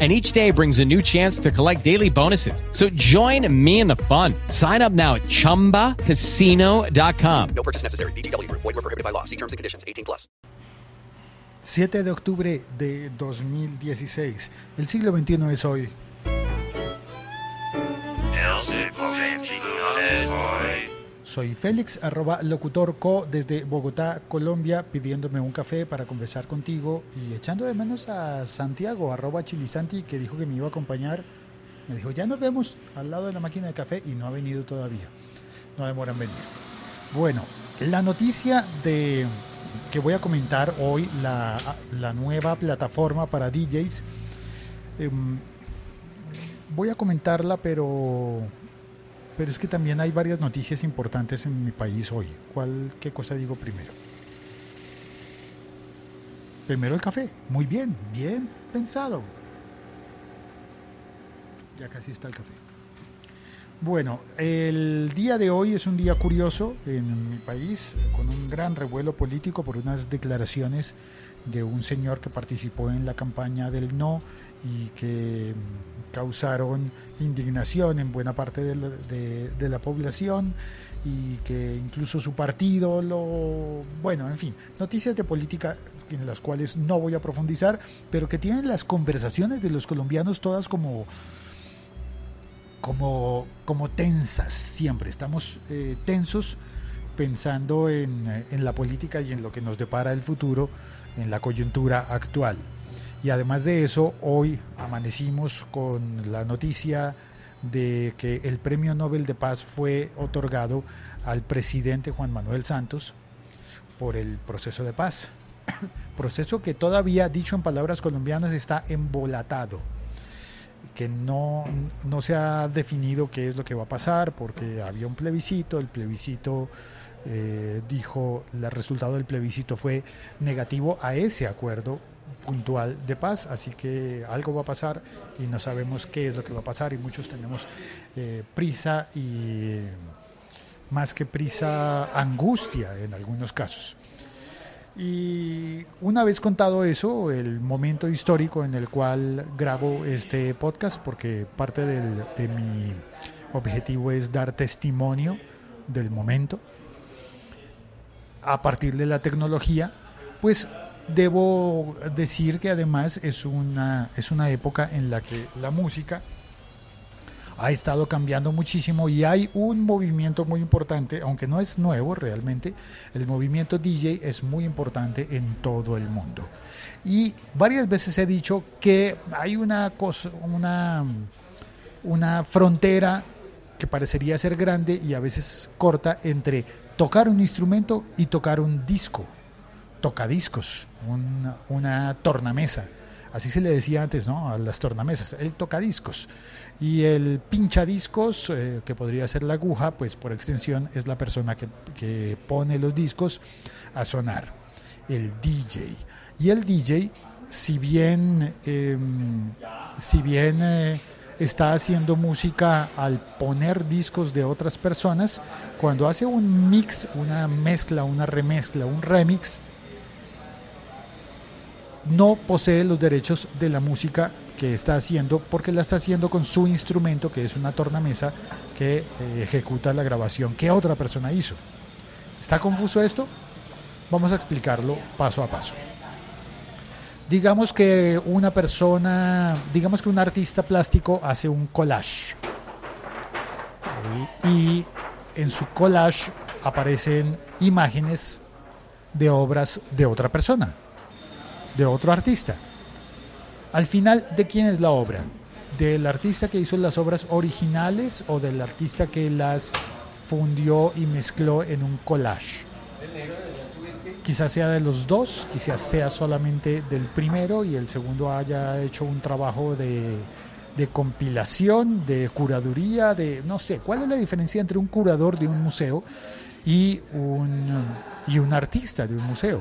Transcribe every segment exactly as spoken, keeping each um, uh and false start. And each day brings a new chance to collect daily bonuses. So join me in the fun. Sign up now at chumba casino dot com. No purchase necessary. V G W. Void where prohibited by law. See terms and conditions. eighteen plus. siete de octubre de dos mil dieciséis. El siglo veintiuno es hoy. El siglo veintiuno es hoy. Soy Félix, arroba locutorco, desde Bogotá, Colombia, pidiéndome un café para conversar contigo y echando de menos a Santiago, arroba chilisanti, que dijo que me iba a acompañar. Me dijo, ya nos vemos al lado de la máquina de café, y no ha venido todavía. No demora en venir. Bueno, la noticia de que voy a comentar hoy, la, la nueva plataforma para D Js, eh, voy a comentarla, pero... Pero es que también hay varias noticias importantes en mi país hoy. ¿Cuál, qué cosa digo primero? Primero el café. Muy bien, bien pensado. Ya casi está el café. Bueno, el día de hoy es un día curioso en mi país, con un gran revuelo político por unas declaraciones de un señor que participó en la campaña del no y que causaron indignación en buena parte de la, de, de la población, y que incluso su partido lo... Bueno, en fin, noticias de política en las cuales no voy a profundizar, pero que tienen las conversaciones de los colombianos todas como, como, como tensas siempre. Estamos eh, tensos pensando en, en la política y en lo que nos depara el futuro, en la coyuntura actual. Y además de eso, hoy amanecimos con la noticia de que el Premio Nobel de Paz fue otorgado al presidente Juan Manuel Santos por el proceso de paz. Proceso que todavía, dicho en palabras colombianas, está embolatado. Que no, no se ha definido qué es lo que va a pasar, porque había un plebiscito, el plebiscito... Eh, dijo, el resultado del plebiscito fue negativo a ese acuerdo puntual de paz, así que algo va a pasar y no sabemos qué es lo que va a pasar, y muchos tenemos eh, prisa y más que prisa, angustia en algunos casos. Y una vez contado eso, el momento histórico en el cual grabo este podcast, porque parte del, de mi objetivo es dar testimonio del momento a partir de la tecnología, pues debo decir que además es una, es una época en la que la música ha estado cambiando muchísimo, y hay un movimiento muy importante, aunque no es nuevo realmente, el movimiento D J es muy importante en todo el mundo. Y varias veces he dicho que hay una cosa, una, una frontera que parecería ser grande y a veces corta entre tocar un instrumento y tocar un disco, tocadiscos, una, una tornamesa, así se le decía antes, ¿no?, a las tornamesas, el tocadiscos. Y el pinchadiscos, eh, que podría ser la aguja, pues por extensión es la persona que, que pone los discos a sonar, el D J. Y el D J, si bien, eh, si bien eh, está haciendo música al poner discos de otras personas, cuando hace un mix, una mezcla, una remezcla, un remix, no posee los derechos de la música que está haciendo, porque la está haciendo con su instrumento, que es una tornamesa, que eh, ejecuta la grabación que otra persona hizo. ¿Está confuso esto? Vamos a explicarlo paso a paso. Digamos que una persona, digamos que un artista plástico hace un collage, y en su collage aparecen imágenes de obras de otra persona, de otro artista. Al final, ¿de quién es la obra? ¿Del artista que hizo las obras originales o del artista que las fundió y mezcló en un collage? Quizás sea de los dos, quizás sea solamente del primero y el segundo haya hecho un trabajo de, de compilación, de curaduría, de no sé. ¿Cuál es la diferencia entre un curador de un museo y un, y un artista de un museo?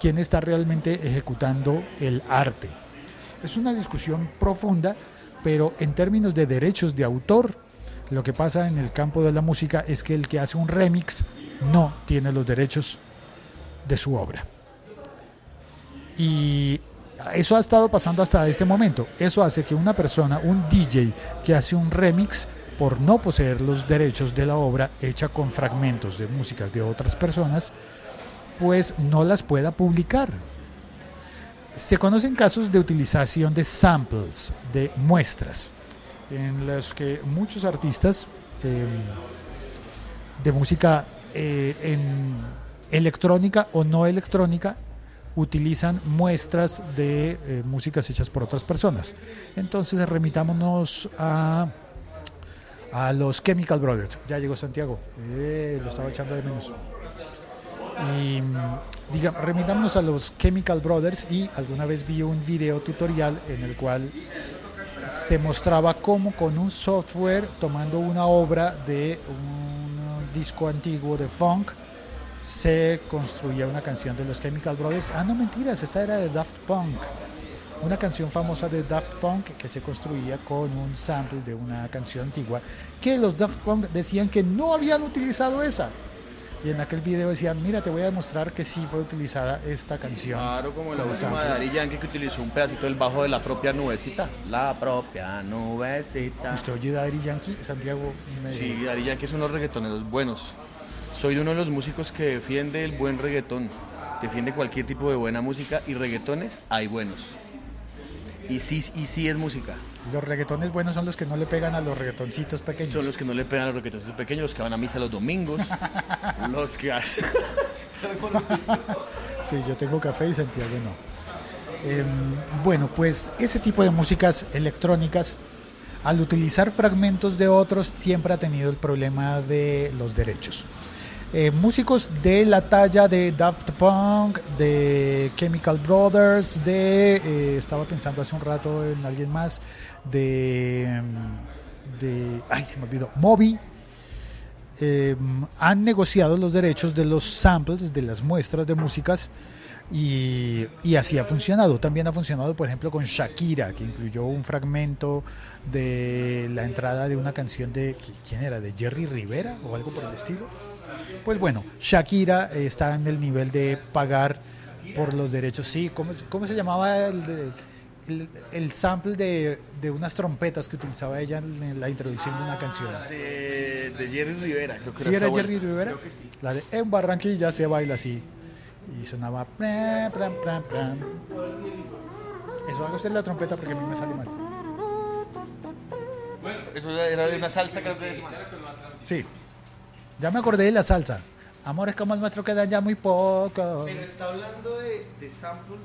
¿Quién está realmente ejecutando el arte? Es una discusión profunda, pero en términos de derechos de autor, lo que pasa en el campo de la música es que el que hace un remix no tiene los derechos de su obra. Y eso ha estado pasando hasta este momento. Eso hace que una persona, un D J que hace un remix por no poseer los derechos de la obra hecha con fragmentos de músicas de otras personas, pues no las pueda publicar. Se conocen casos de utilización de samples, de muestras, en los que muchos artistas eh, de música eh, en electrónica o no electrónica utilizan muestras de eh, músicas hechas por otras personas. Entonces remitámonos a, a los Chemical Brothers. Ya llegó Santiago, eh, lo estaba echando de menos. Y diga, remitámonos a los Chemical Brothers, y alguna vez vi un video tutorial en el cual se mostraba cómo con un software, tomando una obra de un disco antiguo de funk, se construía una canción de los Chemical Brothers. Ah, no, mentiras, esa era de Daft Punk. Una canción famosa de Daft Punk que se construía con un sample de una canción antigua que los Daft Punk decían que no habían utilizado esa. Y en aquel video decían, mira, te voy a demostrar que sí fue utilizada esta canción. Claro, como la última de Daddy Yankee, que utilizó un pedacito del bajo de la propia nubecita. La propia nubecita. ¿Usted oye Daddy Yankee, Santiago? Me sí, dijo. Daddy Yankee es uno de los reggaetoneros buenos. Soy uno de los músicos que defiende el buen reggaetón. Defiende cualquier tipo de buena música, y reggaetones hay buenos. Y sí, y sí es música. Los reggaetones buenos son los que no le pegan a los reggaetoncitos pequeños. Son los que no le pegan a los reggaetoncitos pequeños, los que van a misa los domingos, los que hacen... Sí, yo tengo café y Santiago no. Eh, bueno, pues ese tipo de músicas electrónicas, al utilizar fragmentos de otros, siempre ha tenido el problema de los derechos. Eh, músicos de la talla de Daft Punk, de Chemical Brothers, de eh, estaba pensando hace un rato en alguien más, de, de ay se me olvidó, Moby, eh, han negociado los derechos de los samples, de las muestras de músicas, y, y así ha funcionado. También ha funcionado, por ejemplo, con Shakira, que incluyó un fragmento de la entrada de una canción de, ¿quién era? ¿De Jerry Rivera o algo por el estilo? Pues bueno, Shakira está en el nivel de pagar por los derechos. Sí, ¿cómo, cómo se llamaba el, el, el sample de, de unas trompetas que utilizaba ella en la introducción de una canción? De, de Jerry Rivera, creo que sí, era Jerry buena. Rivera. Creo que sí. La de En Barranquilla se baila así. Y sonaba. Pran, pran, pran, pran. Eso hago usted la trompeta porque a mí me sale mal. Bueno, eso era de una salsa, creo que es. Sí. Ya me acordé de la salsa. Amores como el nuestro quedan ya muy pocos. Pero está hablando de, de samples.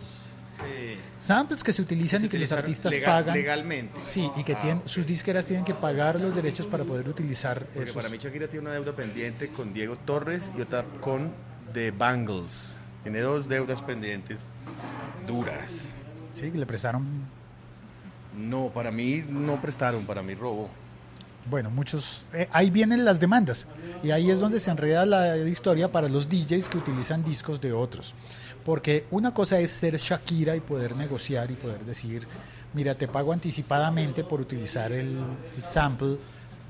Eh, samples que se utilizan que se y que los artistas legal, pagan. Legalmente. Sí, y que ah, tienen, okay. Sus disqueras tienen que pagar los derechos para poder utilizar eso. Para mí, Shakira tiene una deuda pendiente con Diego Torres y otra con The Bangles. Tiene dos deudas pendientes duras. Sí, que le prestaron. No, para mí no prestaron, para mí robó. Bueno, muchos eh, ahí vienen las demandas, y ahí es donde se enreda la historia para los D Js que utilizan discos de otros, porque una cosa es ser Shakira y poder negociar y poder decir, mira, te pago anticipadamente por utilizar el, el sample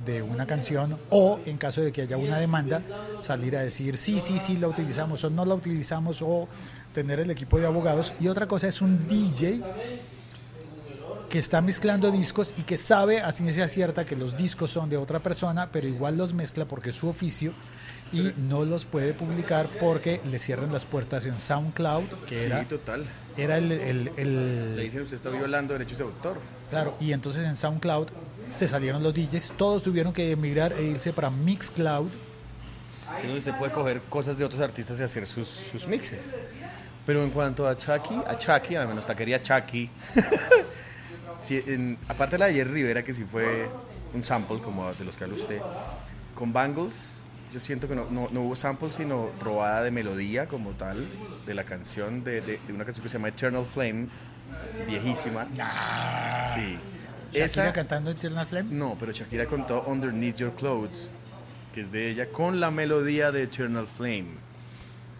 de una canción, o en caso de que haya una demanda, salir a decir sí, sí, sí, la utilizamos o no la utilizamos, o tener el equipo de abogados. Y otra cosa es un D J que está mezclando discos y que sabe a ciencia cierta que los discos son de otra persona, pero igual los mezcla porque es su oficio y no los puede publicar porque le cierran las puertas en SoundCloud, que sí, era, total. era el, el, el... Le dicen, usted está violando derechos de autor. Claro, y entonces en SoundCloud se salieron los D Js, todos tuvieron que emigrar e irse para MixCloud, donde usted puede coger cosas de otros artistas y hacer sus, sus mixes. Pero en cuanto a Chucky, a Chucky, a menos taquería Chucky, sí, en, aparte de la de Jerry Rivera, que sí fue un sample como de los que habla usted, con Bangles, yo siento que no, no, no hubo sample, sino robada de melodía como tal, de la canción, de, de, de una canción que se llama Eternal Flame, viejísima. Ah, sí. ¿Shakira esa, cantando Eternal Flame? No, pero Shakira cantó Underneath Your Clothes, que es de ella, con la melodía de Eternal Flame.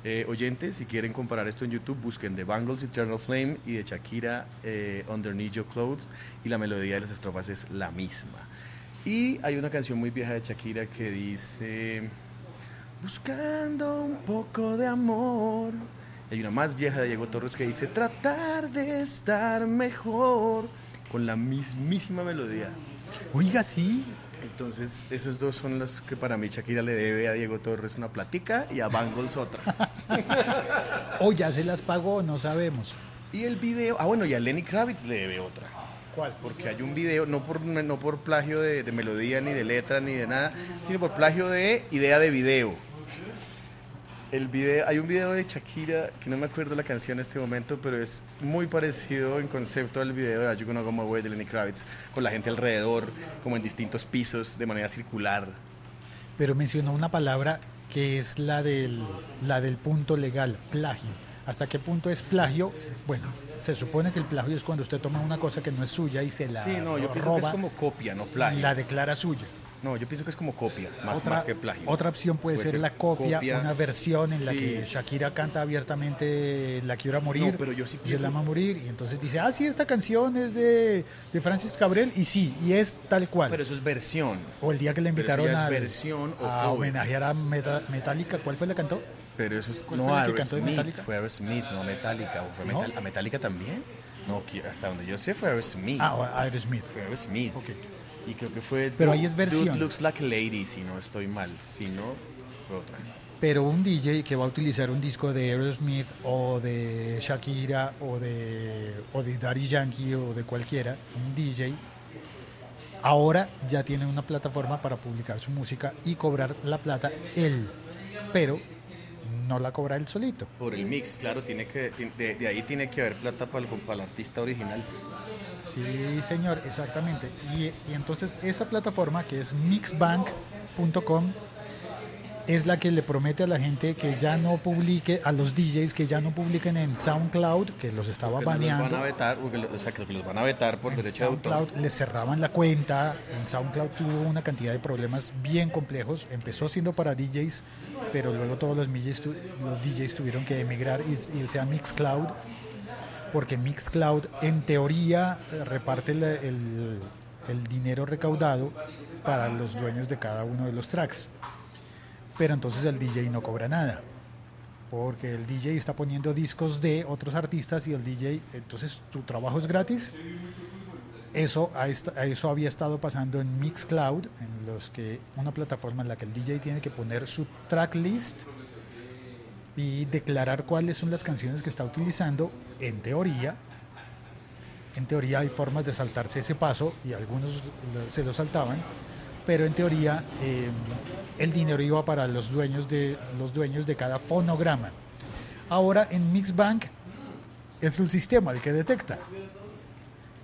Eh, oyentes, si quieren comparar esto en YouTube, busquen The Bangles, Eternal Flame, y de Shakira, eh, Underneath Your Clothes, y la melodía de las estrofas es la misma. Y hay una canción muy vieja de Shakira que dice buscando un poco de amor. Hay una más vieja de Diego Torres que dice tratar de estar mejor, con la mismísima melodía. Oiga, sí. Entonces, esos dos son los que para mí Shakira le debe a Diego Torres una platica y a Bangles otra. O ya se las pagó, no sabemos. Y el video, ah bueno, y a Lenny Kravitz le debe otra. ¿Cuál? Porque hay un video, no por, no por plagio de, de melodía, ni de letra, ni de nada, sino por plagio de idea de video. El video, hay un video de Shakira, que no me acuerdo la canción en este momento, pero es muy parecido en concepto al video de You Gonna Go My Way de Lenny Kravitz, con la gente alrededor, como en distintos pisos, de manera circular. Pero mencionó una palabra que es la del, la del punto legal, plagio. ¿Hasta qué punto es plagio? Bueno, se supone que el plagio es cuando usted toma una cosa que no es suya y se la roba. Sí, no, yo roba, pienso que es como copia, no plagio. La declara suya. No, yo pienso que es como copia, más, otra, más que plagio. Otra opción puede, puede ser, ser la copia, copia, una versión en sí. La que Shakira canta abiertamente La Quiero a Morir, no, pero yo sí pienso... y él ama morir, y entonces dice, ah, sí, esta canción es de, de Francis Cabrel, y sí, y es tal cual. Pero eso es versión. O el día que la invitaron a, versión o a homenajear a Meta, Metallica, ¿cuál fue la que cantó? Pero eso es... No, a Aerosmith, fue Aerosmith, no Metallica, o fue ¿No? Metal, ¿a Metallica también? No, hasta donde yo sé fue Aerosmith. Ah, Aerosmith. Fue Aerosmith. Ok. Y creo que fue pero ahí es versión. Dude Looks Like a Lady, si no estoy mal, si no fue otra. Pero un D J que va a utilizar un disco de Aerosmith o de Shakira o de o de Daddy Yankee o de cualquiera, un D J ahora ya tiene una plataforma para publicar su música y cobrar la plata él, pero no la cobra él solito. Por el mix, claro, tiene que de, de ahí tiene que haber plata para el, para el artista original. Sí, señor, exactamente. Y, y entonces esa plataforma que es mix bank punto com es la que le promete a la gente que ya no publique, a los D Js que ya no publiquen en SoundCloud, que los estaba porque baneando. No los van a vetar, o sea, que los van a vetar por en derecho de autor. SoundCloud les cerraban la cuenta, en SoundCloud tuvo una cantidad de problemas bien complejos, empezó siendo para D Js, pero luego todos los D Js, tu, los D Js tuvieron que emigrar y, y sea MixCloud. Porque MixCloud en teoría reparte el, el, el dinero recaudado para los dueños de cada uno de los tracks. Pero entonces el D J no cobra nada. Porque el D J está poniendo discos de otros artistas y el D J, entonces tu trabajo es gratis. Eso, eso había estado pasando en MixCloud, en los que una plataforma en la que el D J tiene que poner su tracklist y declarar cuáles son las canciones que está utilizando. En teoría, en teoría hay formas de saltarse ese paso y algunos se lo saltaban, pero en teoría eh, el dinero iba para los dueños de los dueños de cada fonograma. Ahora en MixBank es el sistema el que detecta.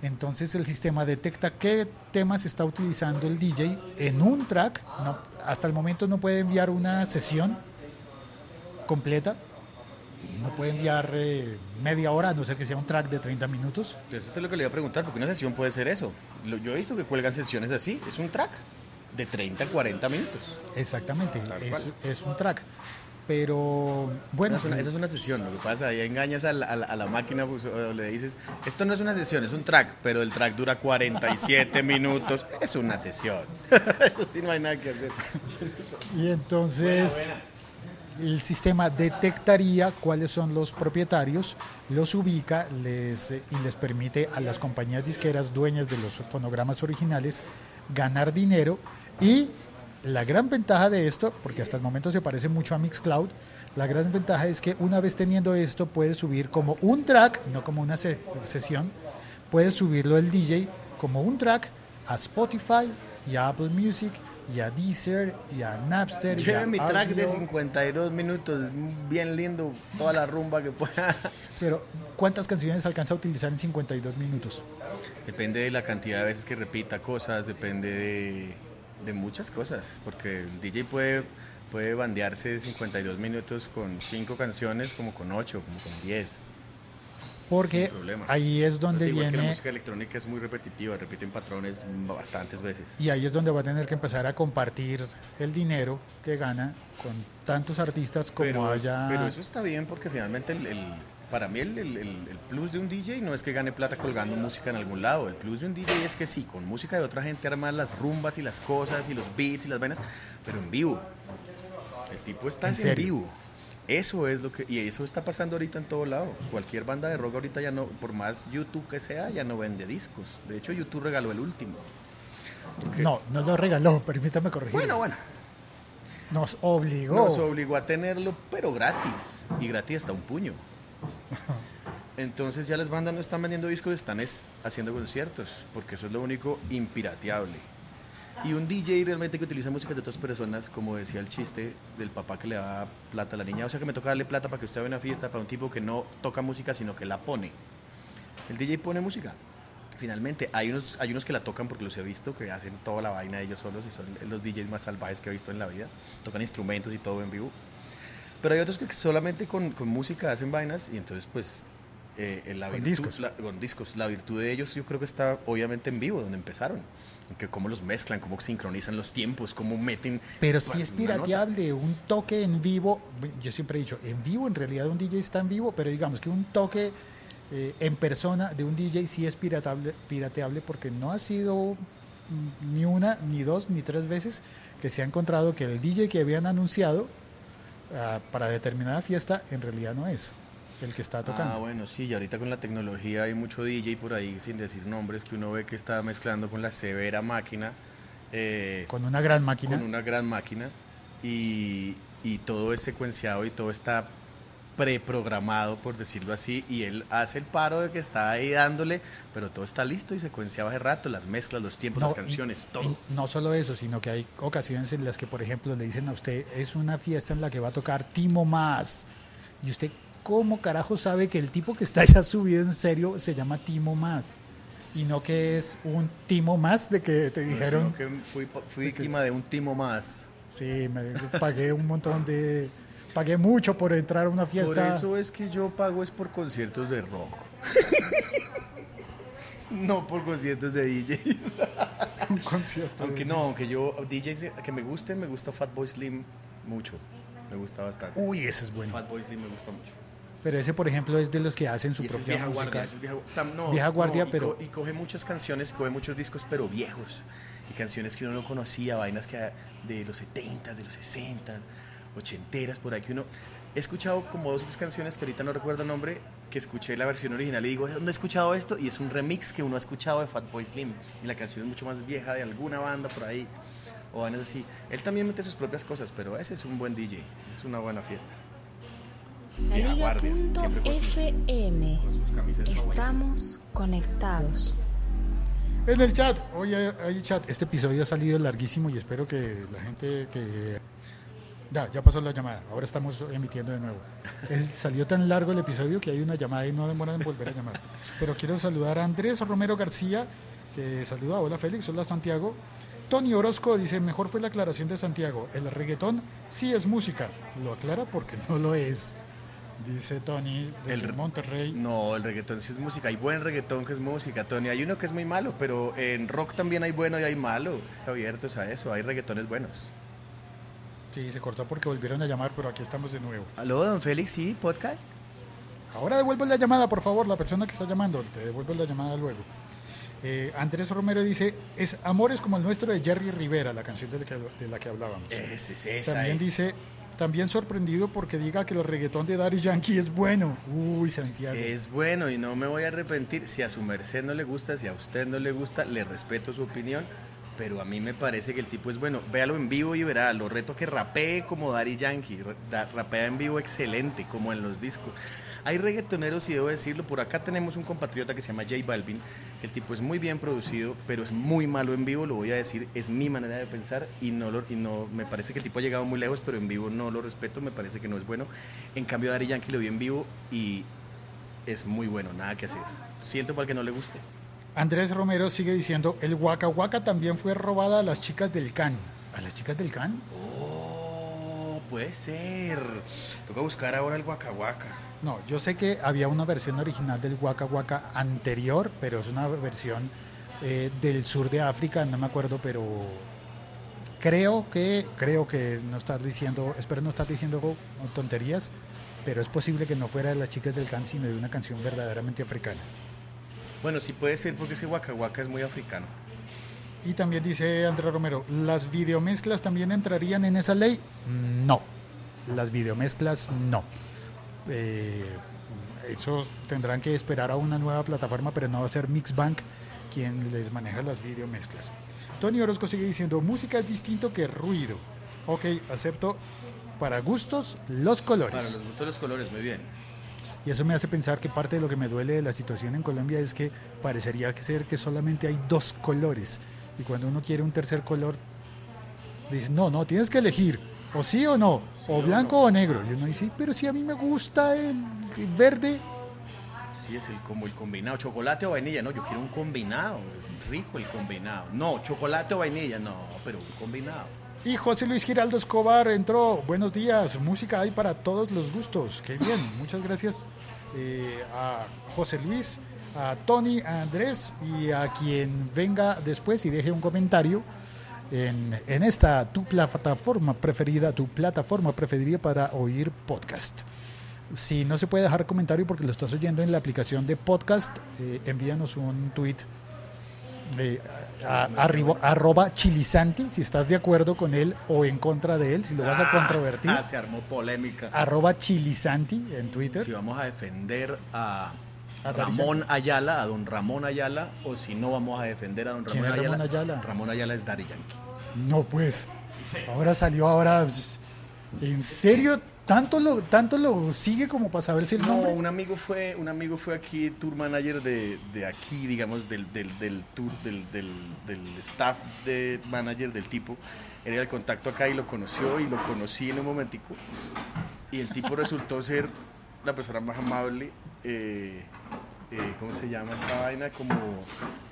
Entonces el sistema detecta qué temas está utilizando el D J en un track. No, hasta el momento no puede enviar una sesión completa, no puede enviar eh, media hora, a no ser que sea un track de treinta minutos. Eso es lo que le iba a preguntar, porque una sesión puede ser eso. Lo, yo he visto que cuelgan sesiones así, es un track de treinta, cuarenta minutos. Exactamente, es, es un track. Pero bueno, eso es una sesión, lo que pasa, ahí engañas a la, a la, a la máquina, pues, le dices, esto no es una sesión, es un track, pero el track dura cuarenta y siete minutos, es una sesión. Eso sí no hay nada que hacer. Y entonces... Buena, buena. El sistema detectaría cuáles son los propietarios, los ubica les, y les permite a las compañías disqueras dueñas de los fonogramas originales ganar dinero. Y la gran ventaja de esto, porque hasta el momento se parece mucho a MixCloud, la gran ventaja es que una vez teniendo esto puedes subir como un track, no como una se- sesión, puedes subirlo el D J como un track a Spotify y a Apple Music y a Deezer y a Napster. Yo en mi track audio de cincuenta y dos minutos, bien lindo, toda la rumba que pueda. Pero, ¿cuántas canciones alcanza a utilizar en cincuenta y dos minutos? Depende de la cantidad de veces que repita cosas, depende de, de muchas cosas, porque el D J puede, puede bandearse cincuenta y dos minutos con cinco canciones, como con ocho, como con diez. Porque ahí es donde viene... Igual que la música electrónica es muy repetitiva, repiten patrones bastantes veces. Y ahí es donde va a tener que empezar a compartir el dinero que gana con tantos artistas como pero, haya... Pero eso está bien porque finalmente el, el, para mí el, el, el plus de un D J no es que gane plata colgando música en algún lado. El plus de un D J es que sí, con música de otra gente arma las rumbas y las cosas y los beats y las vainas, pero en vivo. El tipo está en, en vivo. Eso es lo que, y eso está pasando ahorita en todo lado. Cualquier banda de rock ahorita ya no, por más YouTube que sea, ya no vende discos. De hecho, YouTube regaló el último. Porque, no, no lo regaló, permítame corregir. Bueno, bueno. Nos obligó. Nos obligó a tenerlo, pero gratis. Y gratis hasta un puño. Entonces ya las bandas no están vendiendo discos, están es, haciendo conciertos, porque eso es lo único impirateable. Y un D J realmente que utiliza música de otras personas, como decía el chiste del papá que le da plata a la niña. O sea que me toca darle plata para que usted vaya a una fiesta, para un tipo que no toca música, sino que la pone. El D J pone música. Finalmente, hay unos, hay unos que la tocan porque los he visto, que hacen toda la vaina ellos solos y son los D Js más salvajes que he visto en la vida. Tocan instrumentos y todo en vivo. Pero hay otros que solamente con, con música hacen vainas y entonces pues... Eh, la virtud, con discos. La, con discos. La virtud de ellos yo creo que está obviamente en vivo, donde empezaron. Que cómo los mezclan, cómo sincronizan los tiempos, cómo meten... Pero si es pirateable, un toque en vivo, yo siempre he dicho, en vivo, en realidad un D J está en vivo, pero digamos que un toque eh, en persona de un D J sí es piratable, pirateable porque no ha sido ni una, ni dos, ni tres veces que se ha encontrado que el D J que habían anunciado uh, para determinada fiesta en realidad no es el que está tocando. Ah, bueno, sí, y ahorita con la tecnología hay mucho D J por ahí, sin decir nombres, que uno ve que está mezclando con la severa máquina. Eh, con una gran máquina. Con una gran máquina. Y, y todo es secuenciado y todo está preprogramado, por decirlo así, y él hace el paro de que está ahí dándole, pero todo está listo y secuenciado hace rato, las mezclas, los tiempos, no, las canciones, y, todo. Y no solo eso, sino que hay ocasiones en las que, por ejemplo, le dicen a usted, es una fiesta en la que va a tocar Timo Más, y usted... ¿Cómo carajo sabe que el tipo que está ya subido en serio se llama Timo Más? Y no que es un Timo Más de que te dijeron... No, que fui, fui víctima de un Timo Más. Sí, me pagué un montón de... Pagué mucho por entrar a una fiesta. Por eso es que yo pago es por conciertos de rock. No por conciertos de D Js. Un concierto. Aunque no, aunque yo... D Js que me gusten, me gusta Fat Boy Slim mucho. Me gusta bastante. Uy, ese es bueno. Fat Boy Slim me gusta mucho. Pero ese, por ejemplo, es de los que hacen su propia vieja música. Guardia, es vieja, tam, no, vieja guardia, no, y pero... Co- y coge muchas canciones, coge muchos discos, pero viejos. Y canciones que uno no conocía, vainas que de los setentas, de los sesentas, ochenteras, por ahí que uno... He escuchado como dos o tres canciones, que ahorita no recuerdo el nombre, que escuché la versión original y digo, ¿dónde he escuchado esto? Y es un remix que uno ha escuchado de Fat Boy Slim. Y la canción es mucho más vieja de alguna banda por ahí. O vainas así. Él también mete sus propias cosas, pero ese es un buen D J. Esa es una buena fiesta. La Liga punto F M. Estamos conectados. En el chat, hoy hay chat. Este episodio ha salido larguísimo y espero que la gente que... Ya, ya pasó la llamada. Ahora estamos emitiendo de nuevo. Es, salió tan largo el episodio que hay una llamada y no demoran en volver a llamar. Pero quiero saludar a Andrés Romero García, que saluda. Hola Félix, hola Santiago. Tony Orozco dice, mejor fue la aclaración de Santiago, el reggaetón sí es música, lo aclara porque no lo es, dice Tony desde el, Monterrey. No, el reggaetón sí es música, hay buen reggaetón que es música, Tony, hay uno que es muy malo, pero en rock también hay bueno y hay malo, abiertos a eso, hay reggaetones buenos. Sí, se cortó porque volvieron a llamar, pero aquí estamos de nuevo. Aló, don Félix, sí, podcast. Ahora devuelvo la llamada, por favor, la persona que está llamando, te devuelvo la llamada luego. Eh, Andrés Romero dice, es Amores como el nuestro de Jerry Rivera, la canción de la que, de la que hablábamos. Es, es, esa también es. Dice, también sorprendido porque diga que el reggaetón de Daddy Yankee es bueno. Uy, Santiago. Es bueno y no me voy a arrepentir. Si a su merced no le gusta, si a usted no le gusta, le respeto su opinión, pero a mí me parece que el tipo es bueno. Véalo en vivo y verá, lo reto que rapee como Daddy Yankee. Rapea en vivo excelente, como en los discos. Hay reggaetoneros, y debo decirlo, por acá tenemos un compatriota que se llama J Balvin. El tipo es muy bien producido, pero es muy malo en vivo, lo voy a decir, es mi manera de pensar, y no lo, y no me parece que el tipo ha llegado muy lejos, pero en vivo no lo respeto, me parece que no es bueno. En cambio, Daddy Yankee lo vi en vivo y es muy bueno, nada que hacer. Siento para el que no le guste. Andrés Romero sigue diciendo, el Waka Waka también fue robada a las chicas del Can. ¿A las chicas del Can? Oh, puede ser. Toca buscar ahora el Waka Waka. No, yo sé que había una versión original del Waka Waka anterior, pero es una versión eh, del sur de África, no me acuerdo, pero creo que, creo que no estás diciendo, espero no estás diciendo tonterías, pero es posible que no fuera de las chicas del Can, sino de una canción verdaderamente africana. Bueno, sí puede ser, porque ese Waka Waka es muy africano. Y también dice Andrés Romero, ¿las videomezclas también entrarían en esa ley? No, las videomezclas no. Eh, esos tendrán que esperar a una nueva plataforma, pero no va a ser MixBank quien les maneja las videomezclas. Tony Orozco sigue diciendo, música es distinto que ruido. Ok, acepto, para gustos, los colores. Para los gustos, los colores, muy bien. Y eso me hace pensar que parte de lo que me duele de la situación en Colombia es que parecería ser que solamente hay dos colores, y cuando uno quiere un tercer color dice, no, no, tienes que elegir o sí o no, sí, o blanco o, no. o negro, y uno dice, pero si a mí me gusta el verde. Sí, es el, como el combinado, chocolate o vainilla, no, yo quiero un combinado, rico el combinado, no, chocolate o vainilla, no, pero un combinado. Y José Luis Giraldo Escobar entró. Buenos días, música hay para todos los gustos. Qué bien, muchas gracias eh, a José Luis, a Tony, a Andrés y a quien venga después y deje un comentario en, en esta tu plataforma preferida, tu plataforma preferida para oír podcast. Si no se puede dejar comentario porque lo estás oyendo en la aplicación de podcast, eh, envíanos un tweet. Eh, a, a, arriba, arroba chilizanti si estás de acuerdo con él o en contra de él, si lo vas a controvertir. Ah, se armó polémica. Arroba chilizanti en Twitter. Si vamos a defender a, a Ramón Ayala, a don Ramón Ayala, o si no vamos a defender a don Ramón, Ramón Ayala. Ayala. Ramón Ayala es Daddy Yankee. No, pues. Sí, sí. Ahora salió, ahora. ¿En serio? ¿Tanto lo, tanto lo sigue como para saber si el nombre? No, un amigo fue, un amigo fue aquí, tour manager de, de aquí, digamos, del, del, del tour, del, del, del staff de manager del tipo. Era el contacto acá y lo conoció, y lo conocí en un momentico. Y el tipo resultó ser la persona más amable, eh, eh, ¿cómo se llama esta vaina? Como,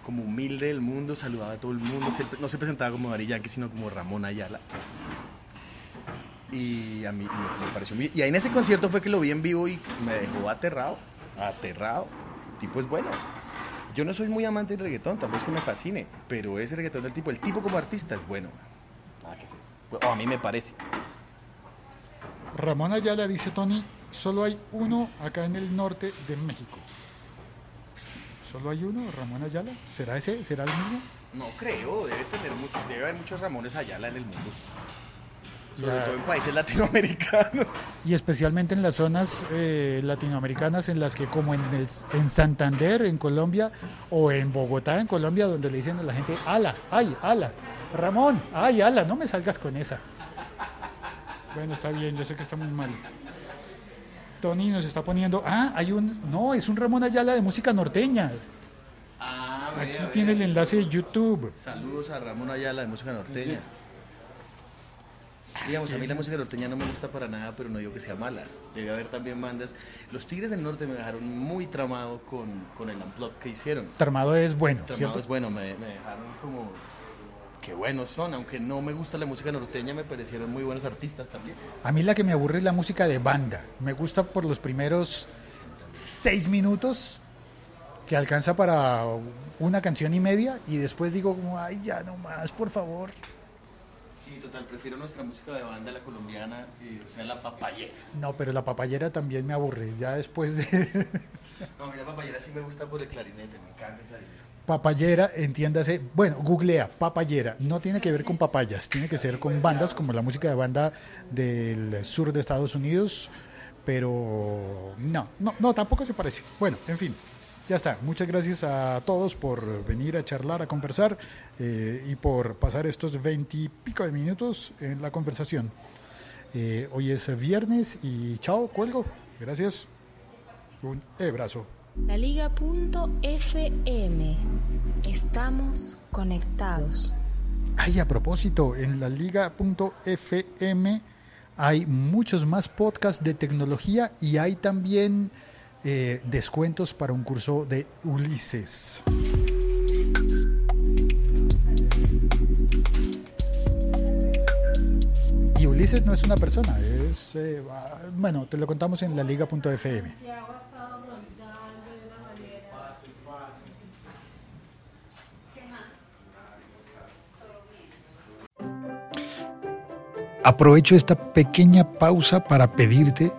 como humilde del mundo, saludaba a todo el mundo. Se, no se presentaba como Daddy Yankee, sino como Ramón Ayala. Y a mí me pareció muy... Y ahí en ese concierto fue que lo vi en vivo y me dejó aterrado, aterrado. El tipo es bueno. Yo no soy muy amante del reggaetón, tampoco es que me fascine, pero ese reggaetón del tipo, el tipo como artista es bueno. Nada que sea. O a mí me parece. Ramón Ayala, dice Tony, solo hay uno acá en el norte de México. ¿Solo hay uno, Ramón Ayala? ¿Será ese? ¿Será el mismo? No creo, debe tener mucho, debe haber muchos Ramones Ayala en el mundo. Sobre la... todo en países latinoamericanos. Y especialmente en las zonas eh, latinoamericanas en las que, como en, el, en Santander, en Colombia, o en Bogotá, en Colombia, donde le dicen a la gente, ala, ay, ala, Ramón, ay, ala, no me salgas con esa. Bueno, está bien, yo sé que está muy mal. Tony nos está poniendo, ah, hay un, no, es un Ramón Ayala de música norteña. Ah, aquí bella, tiene bella. El enlace de YouTube. Saludos a Ramón Ayala de música norteña. Digamos, a mí la música norteña no me gusta para nada, pero no digo que sea mala. Debe haber también bandas. Los Tigres del Norte me dejaron muy tramado con, con el unplug que hicieron. Tramado es bueno, tramado, ¿cierto? Es bueno, me, me dejaron como... Qué buenos son, aunque no me gusta la música norteña, me parecieron muy buenos artistas también. A mí la que me aburre es la música de banda. Me gusta por los primeros seis minutos, que alcanza para una canción y media, y después digo como, ay, ya nomás, por favor... Sí, total, prefiero nuestra música de banda, la colombiana, y, o sea, la papayera. No, pero la papayera también me aburre, ya después de... No, la papayera sí me gusta por el clarinete, me encanta el clarinete. Papayera, entiéndase, bueno, googlea, papayera, no tiene que ver con papayas, tiene que ser con bandas, como la música de banda del sur de Estados Unidos, pero no, no, no, tampoco se parece. Bueno, en fin. Ya está, muchas gracias a todos por venir a charlar, a conversar eh, y por pasar estos veintipico de minutos en la conversación. Eh, hoy es viernes y chao, cuelgo. Gracias. Un abrazo. La Liga punto F M. Estamos conectados. Ay, a propósito, en la liga punto F M hay muchos más podcasts de tecnología y hay también eh, descuentos para un curso de Ulises. Y Ulises no es una persona, es eh, bueno, te lo contamos en la liga punto F M. Aprovecho esta pequeña pausa para pedirte,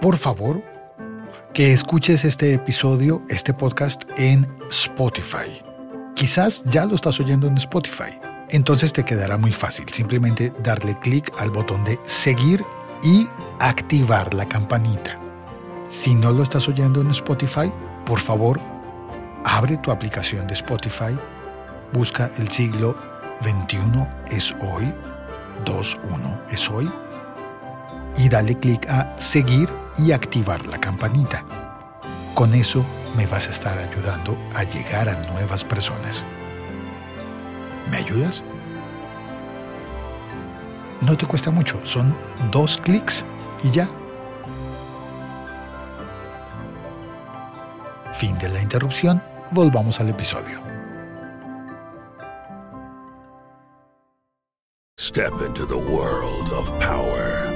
por favor, que escuches este episodio, este podcast en Spotify. Quizás ya lo estás oyendo en Spotify, entonces te quedará muy fácil. Simplemente darle clic al botón de seguir y activar la campanita. Si no lo estás oyendo en Spotify, por favor, abre tu aplicación de Spotify, busca El Siglo veintiuno es hoy, dos uno es hoy, y dale clic a seguir y activar la campanita. Con eso me vas a estar ayudando a llegar a nuevas personas. ¿Me ayudas? No te cuesta mucho, son dos clics y ya. Fin de la interrupción, volvamos al episodio. Step into the world of power,